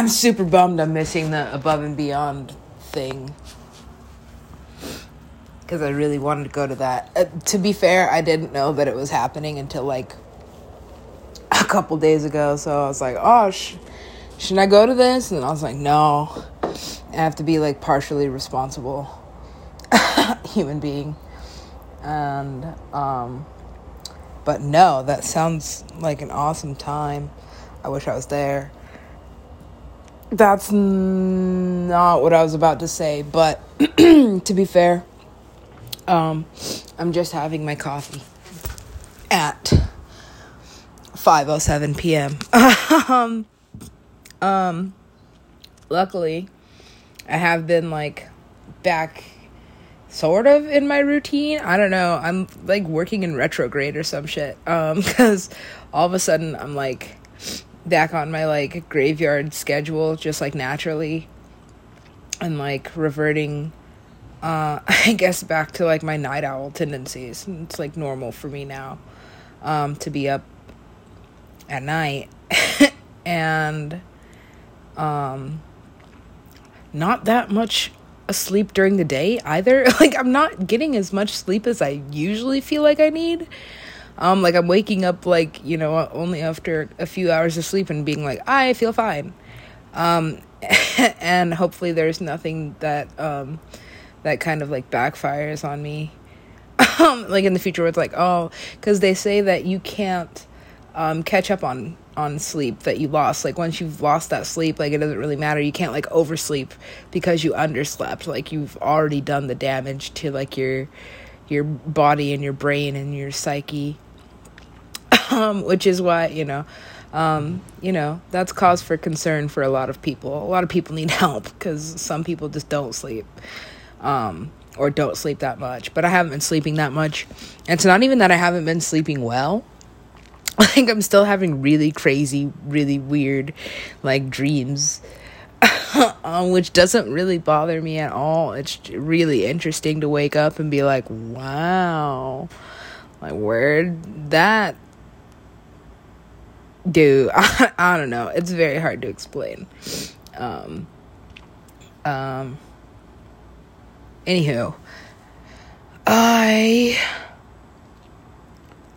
I'm super bummed I'm missing the Above and Beyond thing, because I really wanted to go to that. To be fair, I didn't know that it was happening until like a couple days ago. So I was like, oh, should I go to this? And I was like, no, I have to be like partially responsible human being. And, but no, that sounds like an awesome time. I wish I was there. That's not what I was about to say, but to be fair, I'm just having my coffee at 5:07 p.m. Luckily, I have been like back sort of in my routine. I don't know. I'm like working in retrograde or some shit. 'Cause all of a sudden I'm like back on my like graveyard schedule, just like naturally, and like reverting, I guess, back to like my night owl tendencies. It's like normal for me now, to be up at night and, not that much asleep during the day either. Like, I'm not getting as much sleep as I usually feel like I need. Like, I'm waking up, like, you know, only after a few hours of sleep and being like, I feel fine. And hopefully there's nothing that, that kind of, like, backfires on me. Like, in the future, where it's like, oh, because they say that you can't, catch up on sleep that you lost. Like, once you've lost that sleep, like, it doesn't really matter. You can't, like, oversleep because you underslept. Like, you've already done the damage to, like, your body and your brain and your psyche, which is why, you know, that's cause for concern for a lot of people. A lot of people need help because some people just don't sleep, or don't sleep that much. But I haven't been sleeping that much. And it's not even that I haven't been sleeping well. Like, I'm still having really crazy, really weird, like, dreams, which doesn't really bother me at all. It's really interesting to wake up and be like, wow, like, where'd that do? I don't know. It's very hard to explain. Anywho,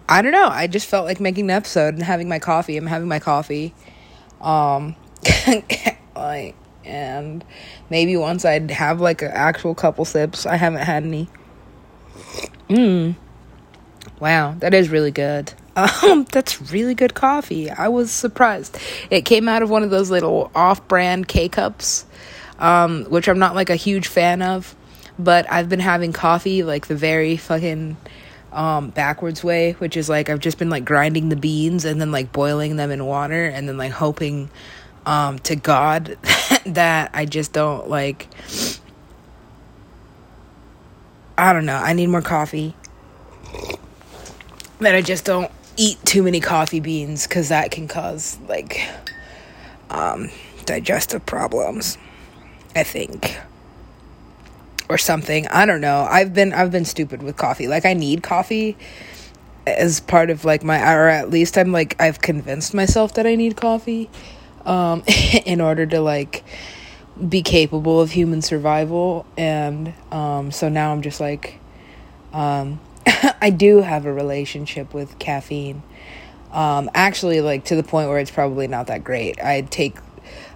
I don't know. I just felt like making an episode and having my coffee. I'm having my coffee. Like, and maybe once I'd have like an actual couple sips. I haven't had any. Wow, that is really good. That's really good coffee. I was surprised. It came out of one of those little off-brand K-cups, which I'm not like a huge fan of, but I've been having coffee like the very fucking backwards way, which is like I've just been like grinding the beans and then like boiling them in water and then like hoping to God that I just don't, like, I don't know, I need more coffee, that I just don't eat too many coffee beans, because that can cause, like, digestive problems, I think, or something. I don't know, I've been stupid with coffee. Like, I need coffee as part of, like, my, or at least I'm, like, I've convinced myself that I need coffee, in order to, like, be capable of human survival. And, so now I'm just like, I do have a relationship with caffeine. Actually, like, to the point where it's probably not that great. I take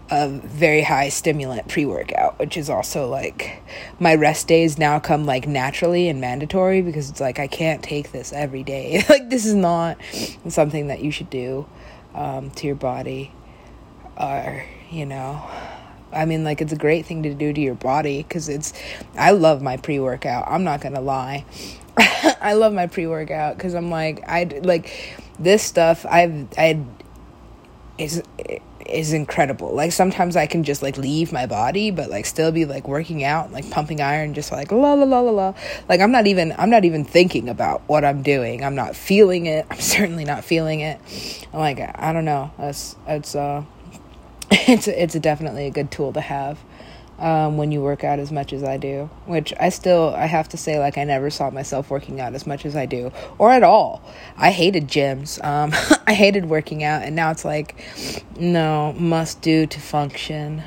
a very high stimulant pre-workout, which is also, like, my rest days now come, like, naturally and mandatory, because it's like, I can't take this every day. Like, this is not something that you should do, to your body. Or, you know, I mean, like, it's a great thing to do to your body, because it's, I love my pre-workout, I'm not gonna lie. I love my pre-workout, because I'm like, I like this stuff. Is incredible. Like, sometimes I can just, like, leave my body, but, like, still be, like, working out, like, pumping iron, just, like, la la la la la. Like, I'm not even thinking about what I'm doing. I'm not feeling it. I'm certainly not feeling it. I'm like, I don't know. It's definitely a good tool to have, when you work out as much as I do, which I have to say, like, I never saw myself working out as much as I do, or at all. I hated gyms. I hated working out, and now it's like, no, must do to function,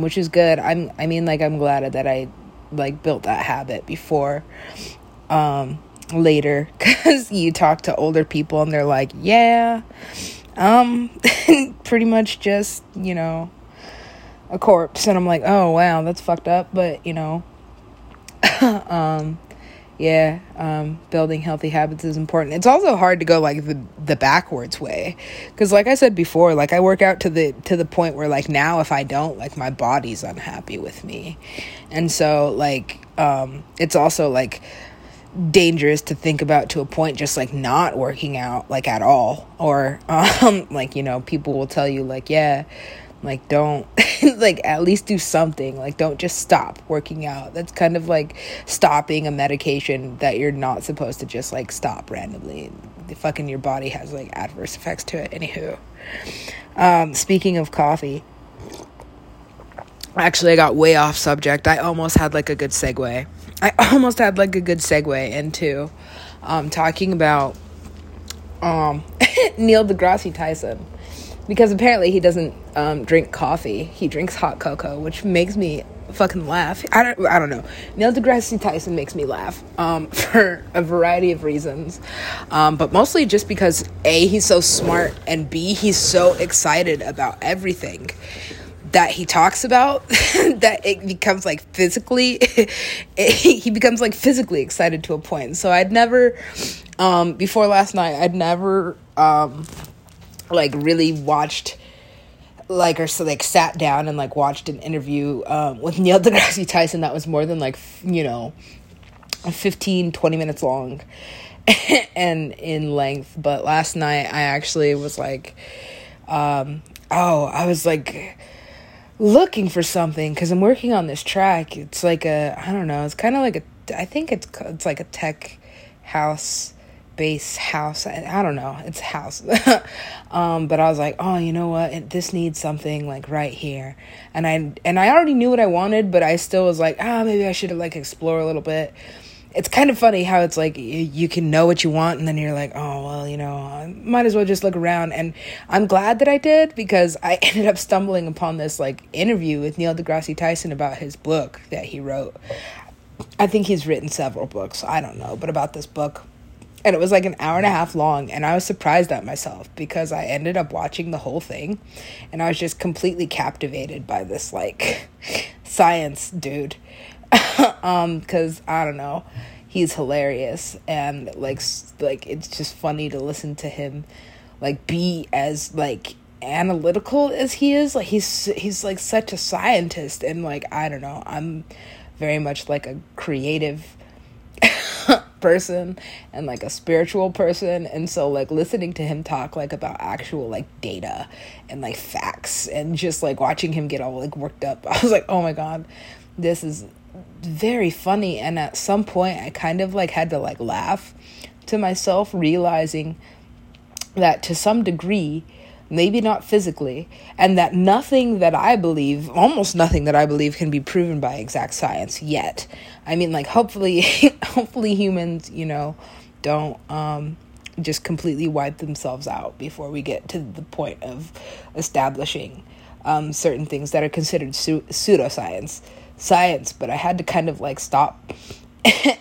which is good. I'm glad that I built that habit before, later, because you talk to older people and they're like, yeah, pretty much just, a corpse, and I'm like, oh wow, that's fucked up, but building healthy habits is important. It's also hard to go the backwards way, because like I said before, I work out to the point where now if I don't, my body's unhappy with me, and so it's also dangerous to think about to a point just not working out at all, or people will tell you don't at least do something, don't just stop working out. That's kind of stopping a medication that you're not supposed to just stop randomly. Fucking your body has adverse effects to it. Anywho, speaking of coffee, actually I got way off subject. I almost had a good segue into talking about Neil deGrasse Tyson. Because apparently he doesn't drink coffee. He drinks hot cocoa, which makes me fucking laugh. I don't know. Neil deGrasse Tyson makes me laugh for a variety of reasons. But mostly just because, A, he's so smart, and B, he's so excited about everything that he talks about that it becomes he becomes physically excited to a point. So I'd never, before last night, really watched sat down and watched an interview with Neil deGrasse Tyson that was more than 15-20 minutes long and in length. But last night I actually was I was looking for something because I'm working on this track. It's I think it's a tech house, bass house, I don't know, it's house. But I was oh, you know what, this needs something right here, and I already knew what I wanted, but I still was maybe I should explore a little bit. It's kind of funny how it's you can know what you want, and then you're I might as well just look around. And I'm glad that I did, because I ended up stumbling upon this interview with Neil deGrasse Tyson about his book that he wrote. I think he's written several books, I don't know, but about this book. And it was an hour and a half long, and I was surprised at myself because I ended up watching the whole thing, and I was just completely captivated by this science dude. Because I don't know, he's hilarious, and it's just funny to listen to him be as analytical as he is. He's such a scientist, and I don't know, I'm very much a creative person and a spiritual person, and so listening to him talk about actual data and facts, and just watching him get all worked up, I was oh my god, this is very funny. And at some point I kind of had to laugh to myself, realizing that to some degree, maybe not physically, and that nothing that I believe, almost nothing that I believe, can be proven by exact science yet. I mean, hopefully humans, don't just completely wipe themselves out before we get to the point of establishing certain things that are considered science. But I had to kind of stop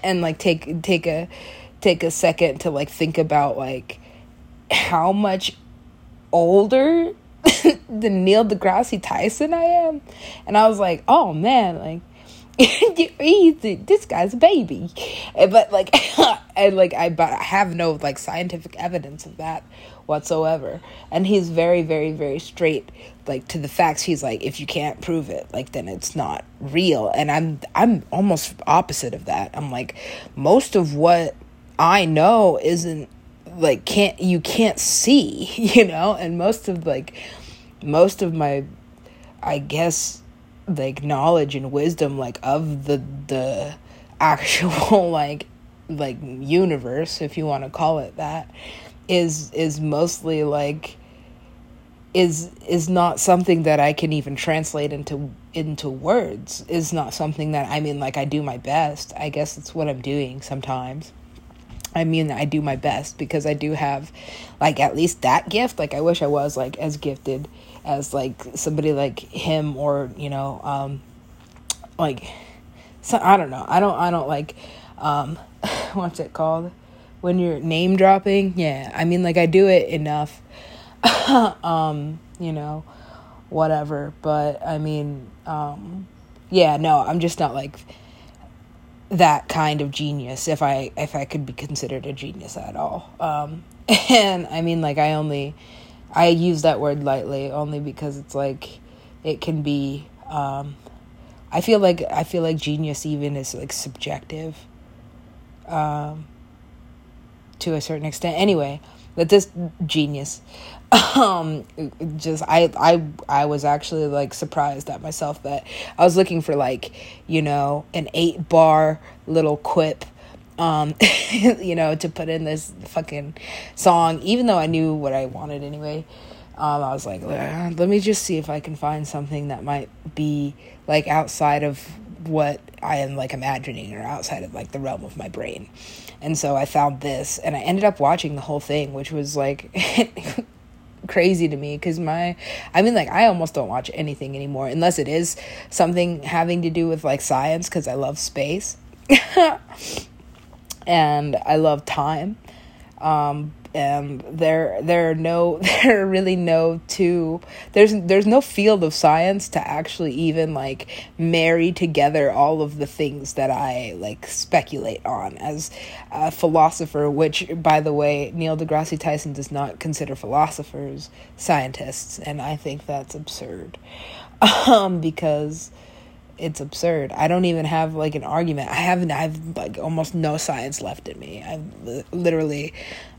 and take a second to think about how much older than Neil deGrasse Tyson I am, and I was oh man, this guy's a baby, but I have no scientific evidence of that whatsoever. And he's very, very, very straight to the facts. He's if you can't prove it, then it's not real. And I'm almost opposite of that. I'm most of what I know isn't can't see, and most of my, I guess, knowledge and wisdom of the actual universe, if you want to call it that, is mostly is not something that I can even translate into words. Is not something that I do my best. I guess it's what I'm doing sometimes. I mean, I do my best because I do have, like, at least that gift. Like, I wish I was, like, as gifted as, like, somebody like him or, you know, like, so, I don't know. I don't like, what's it called? When you're name dropping. Yeah. I mean, like, I do it enough, you know, whatever. But, I mean, yeah, no, I'm just not, like, that kind of genius, if I could be considered a genius at all. And I mean, like, I use that word lightly only because it's like, it can be, I feel like genius even is like subjective, to a certain extent anyway, but this genius, just, I was actually, like, surprised at myself that I was looking for, like, you know, an 8-bar little quip, you know, to put in this fucking song, even though I knew what I wanted anyway. I was like, let me just see if I can find something that might be, like, outside of what I am, like, imagining, or outside of, like, the realm of my brain. And so I found this, and I ended up watching the whole thing, which was, like, crazy to me, because I almost don't watch anything anymore, unless it is something having to do with, like, science, because I love space, and I love time, and there's no field of science to actually even, like, marry together all of the things that I, like, speculate on as a philosopher, which, by the way, Neil deGrasse Tyson does not consider philosophers scientists, and I think that's absurd, because it's absurd. I don't even have, like, an argument. I've like, almost no science left in me. I'm literally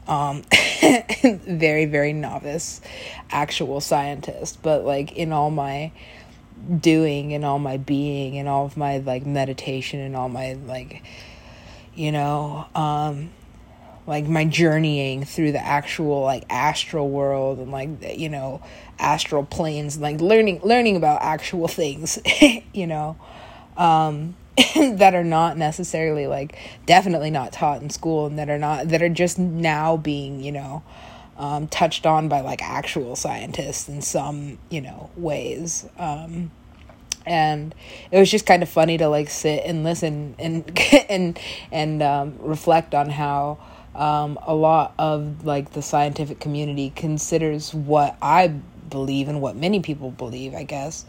very, very novice actual scientist, but, like, in all my doing and all my being and all of my, like, meditation and all my, like, you know, like, my journeying through the actual, like, astral world and, like, you know, astral planes, and, like, learning about actual things, you know, that are not necessarily, like, definitely not taught in school, and that are just now being, you know, touched on by, like, actual scientists in some, you know, ways. And it was just kind of funny to, like, sit and listen and reflect on how a lot of, like, the scientific community considers what I believe and what many people believe, I guess,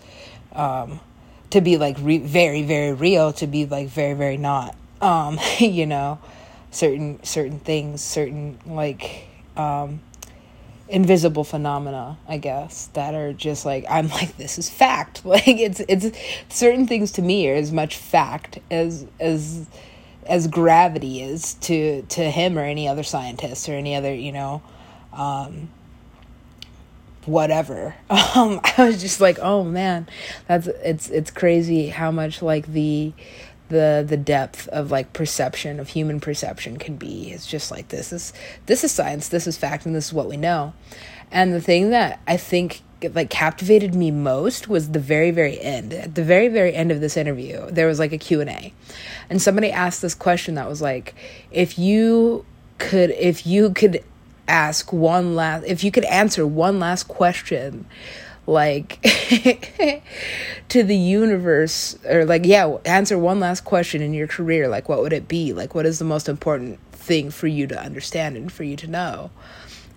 to be, like, very, very real, to be, like, very, very not, you know, certain things, certain, like, invisible phenomena, I guess, that are just, like, I'm like, this is fact. Like, it's certain things to me are as much fact as gravity is to him or any other scientist or any other, you know, whatever. I was just like, oh man, it's crazy how much, like, the depth of, like, perception of human perception can be. It's just like, this is science, this is fact, and this is what we know. And the thing that I think, like, captivated me most was the very, very end. At the very, very end of this interview, there was, like, a Q&A, and somebody asked this question that was like, if you could answer one last question, like, to the universe, or, like, yeah, answer one last question in your career, like, what would it be? Like, what is the most important thing for you to understand and for you to know?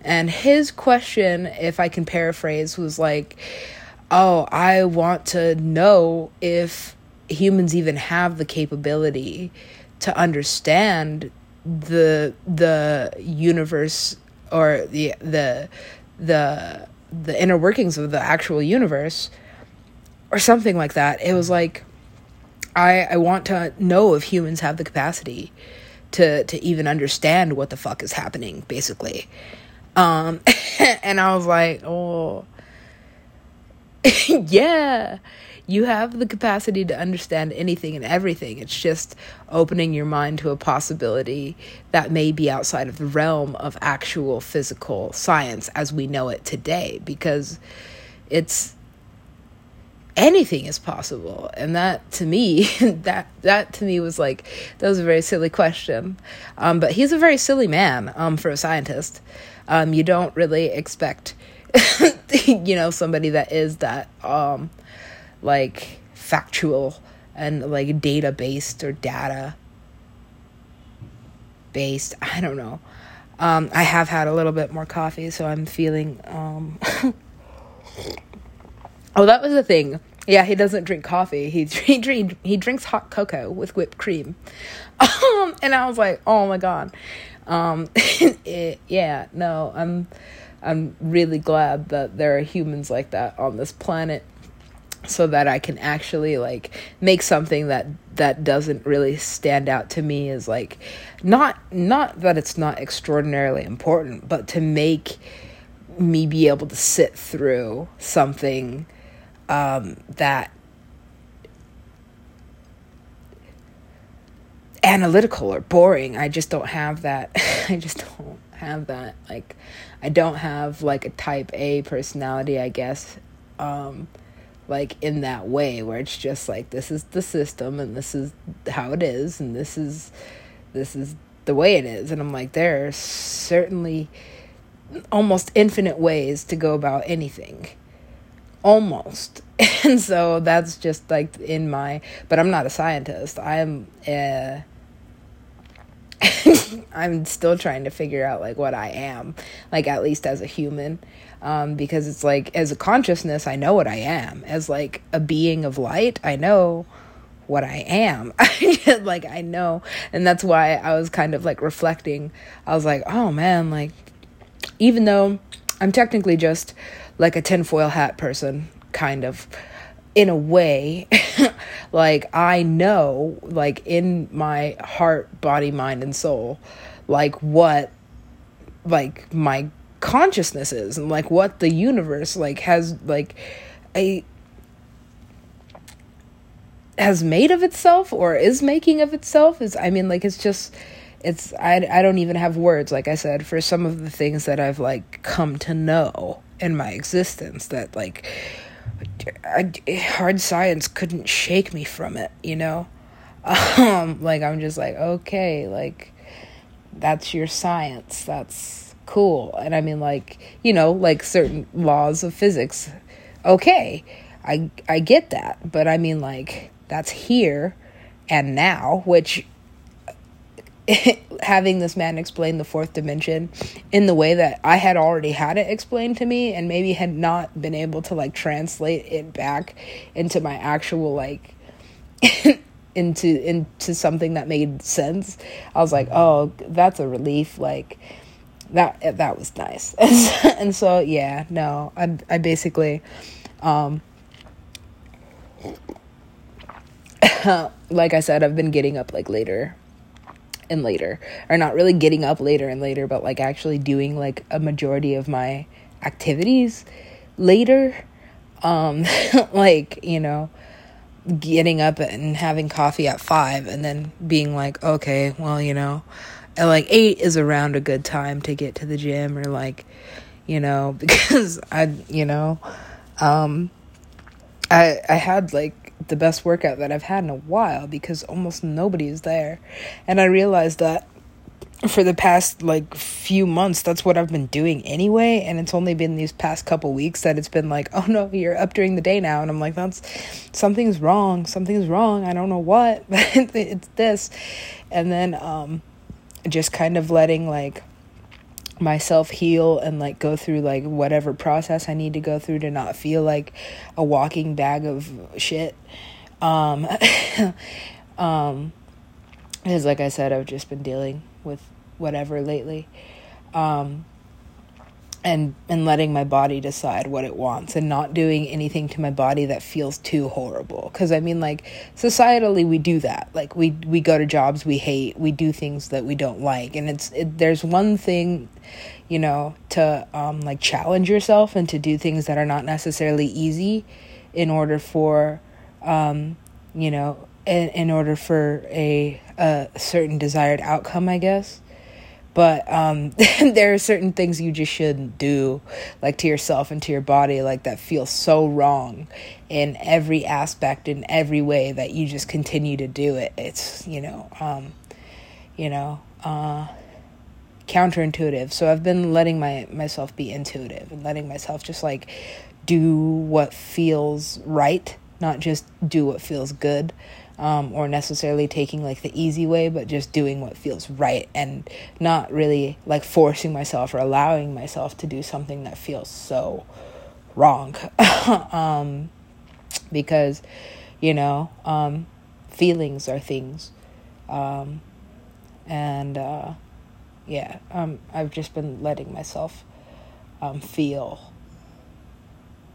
And his question, if I can paraphrase, was like, oh, I want to know if humans even have the capability to understand the universe, or the inner workings of the actual universe, or something like that. It was like, I want to know if humans have the capacity to even understand what the fuck is happening, basically. And I was like, oh, yeah, you have the capacity to understand anything and everything. It's just opening your mind to a possibility that may be outside of the realm of actual physical science as we know it today, because it's anything is possible. And that to me, that to me was like, that was a very silly question. But he's a very silly man, for a scientist. You don't really expect, you know, somebody that is that, like factual and like data-based or data-based. I don't know. I have had a little bit more coffee, so I'm feeling, oh, that was the thing. Yeah, he doesn't drink coffee. He drinks hot cocoa with whipped cream. And I was like, oh my God. Yeah, no, I'm really glad that there are humans like that on this planet, so that I can actually like make something that doesn't really stand out to me as like, not that it's not extraordinarily important, but to make me be able to sit through something that analytical or boring. I just don't have that. I just don't have that. Like, I don't have like a type A personality, I guess, like in that way, where it's just like, this is the system and this is how it is and this is the way it is. And I'm like, there are certainly almost infinite ways to go about anything, almost. And so that's just like in my, but I'm not a scientist. I'm still trying to figure out like what I am, like at least as a human, because it's like as a consciousness, I know what I am. As like a being of light, I know what I am. Like I know, and that's why I was kind of like reflecting. I was like, oh man, like even though I'm technically just like a tinfoil hat person, kind of, in a way, like I know, like in my heart, body, mind, and soul, like what, like my consciousness is, and like what the universe like has, like a has made of itself or is making of itself is, I mean, like it's just, it's, I don't even have words, like I said, for some of the things that I've like come to know in my existence that like, hard science couldn't shake me from it, you know? Like, I'm just like, okay, like, that's your science, that's cool. And I mean, like, you know, like certain laws of physics, okay, I get that. But I mean, like, that's here and now, which having this man explain the fourth dimension in the way that I had already had it explained to me and maybe had not been able to like translate it back into my actual like into something that made sense, I was like, oh, that's a relief. Like that was nice. And so yeah, no, I basically like I said, I've been getting up like later and later, or not really getting up later and later, but like actually doing like a majority of my activities later, like, you know, getting up and having coffee at 5 and then being like, okay, well, you know, at like 8 is around a good time to get to the gym, or like, you know, because I, you know, I had like the best workout that I've had in a while because almost nobody is there. And I realized that for the past like few months, that's what I've been doing anyway. And it's only been these past couple weeks that it's been like, oh no, you're up during the day now. And I'm like, that's, something's wrong. Something's wrong. I don't know what, but it's this. And then, just kind of letting like myself heal and like go through like whatever process I need to go through to not feel like a walking bag of shit. Because like I said, I've just been dealing with whatever lately, and letting my body decide what it wants and not doing anything to my body that feels too horrible. Because I mean, like, societally we do that. Like we go to jobs we hate, we do things that we don't like, and there's one thing, you know, to like challenge yourself and to do things that are not necessarily easy in order for you know, in order for a certain desired outcome, I guess. But there are certain things you just shouldn't do, like to yourself and to your body, like that feels so wrong in every aspect, in every way, that you just continue to do it. It's, counterintuitive. So I've been letting myself be intuitive and letting myself just like do what feels right, not just do what feels good. Or necessarily taking like the easy way, but just doing what feels right and not really like forcing myself or allowing myself to do something that feels so wrong. Because, feelings are things. I've just been letting myself feel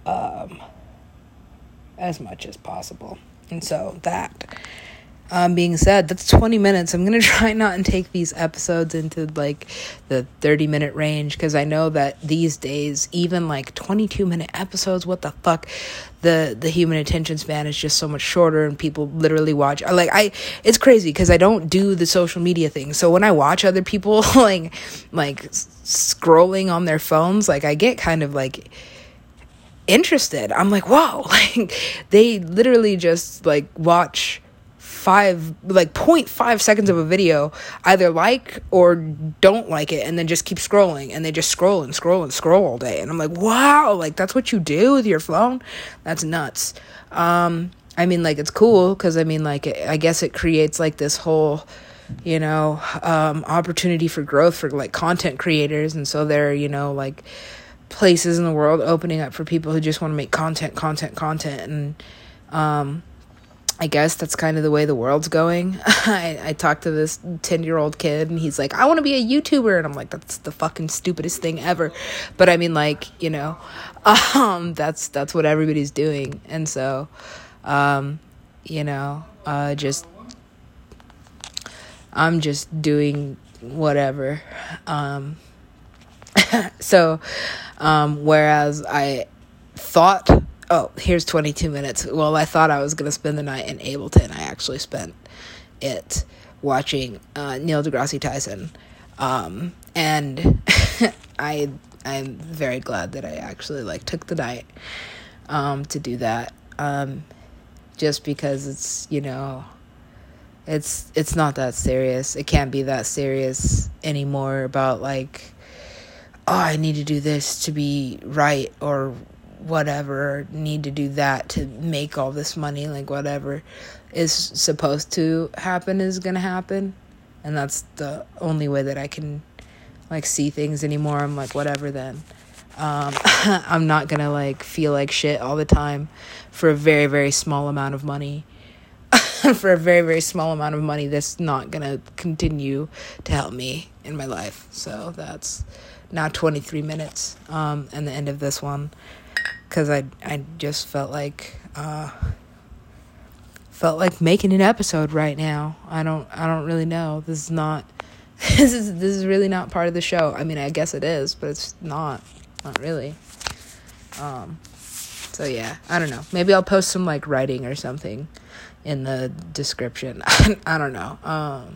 as much as possible. And so that being said, that's 20 minutes. I'm going to try not and take these episodes into like the 30-minute range, because I know that these days, even like 22-minute episodes, what the fuck, the human attention span is just so much shorter, and people literally watch. Like it's crazy because I don't do the social media thing. So when I watch other people like scrolling on their phones, like I get kind of like interested. I'm like, wow, like they literally just like watch 0.5 seconds of a video, either like or don't like it, and then just keep scrolling, and they just scroll and scroll and scroll all day. And I'm like, wow, like that's what you do with your phone? That's nuts. I mean, like, it's cool because I mean, like, I guess it creates like this whole opportunity for growth for like content creators, and so they're like places in the world opening up for people who just want to make content, and I guess that's kind of the way the world's going. I talked to this 10-year-old kid, and he's like, I want to be a YouTuber, and I'm like, that's the fucking stupidest thing ever, but I mean, like, that's what everybody's doing. And so I'm just doing whatever. So, whereas I thought, oh, here's 22 minutes. Well, I thought I was going to spend the night in Ableton. I actually spent it watching Neil deGrasse Tyson. And I'm very glad that I actually like took the night to do that. Just because it's, it's not that serious. It can't be that serious anymore about like, oh, I need to do this to be right or whatever, need to do that to make all this money, like whatever is supposed to happen is going to happen. And that's the only way that I can like see things anymore. I'm like, whatever then. I'm not going to like feel like shit all the time for a very, very small amount of money. For a very, very small amount of money that's not going to continue to help me in my life. So that's now 23 minutes and the end of this one, because I just felt like making an episode right now. I don't really know. This is really not part of the show. I mean, I guess it is, but it's not really. So yeah, I don't know. Maybe I'll post some like writing or something in the description. I don't know.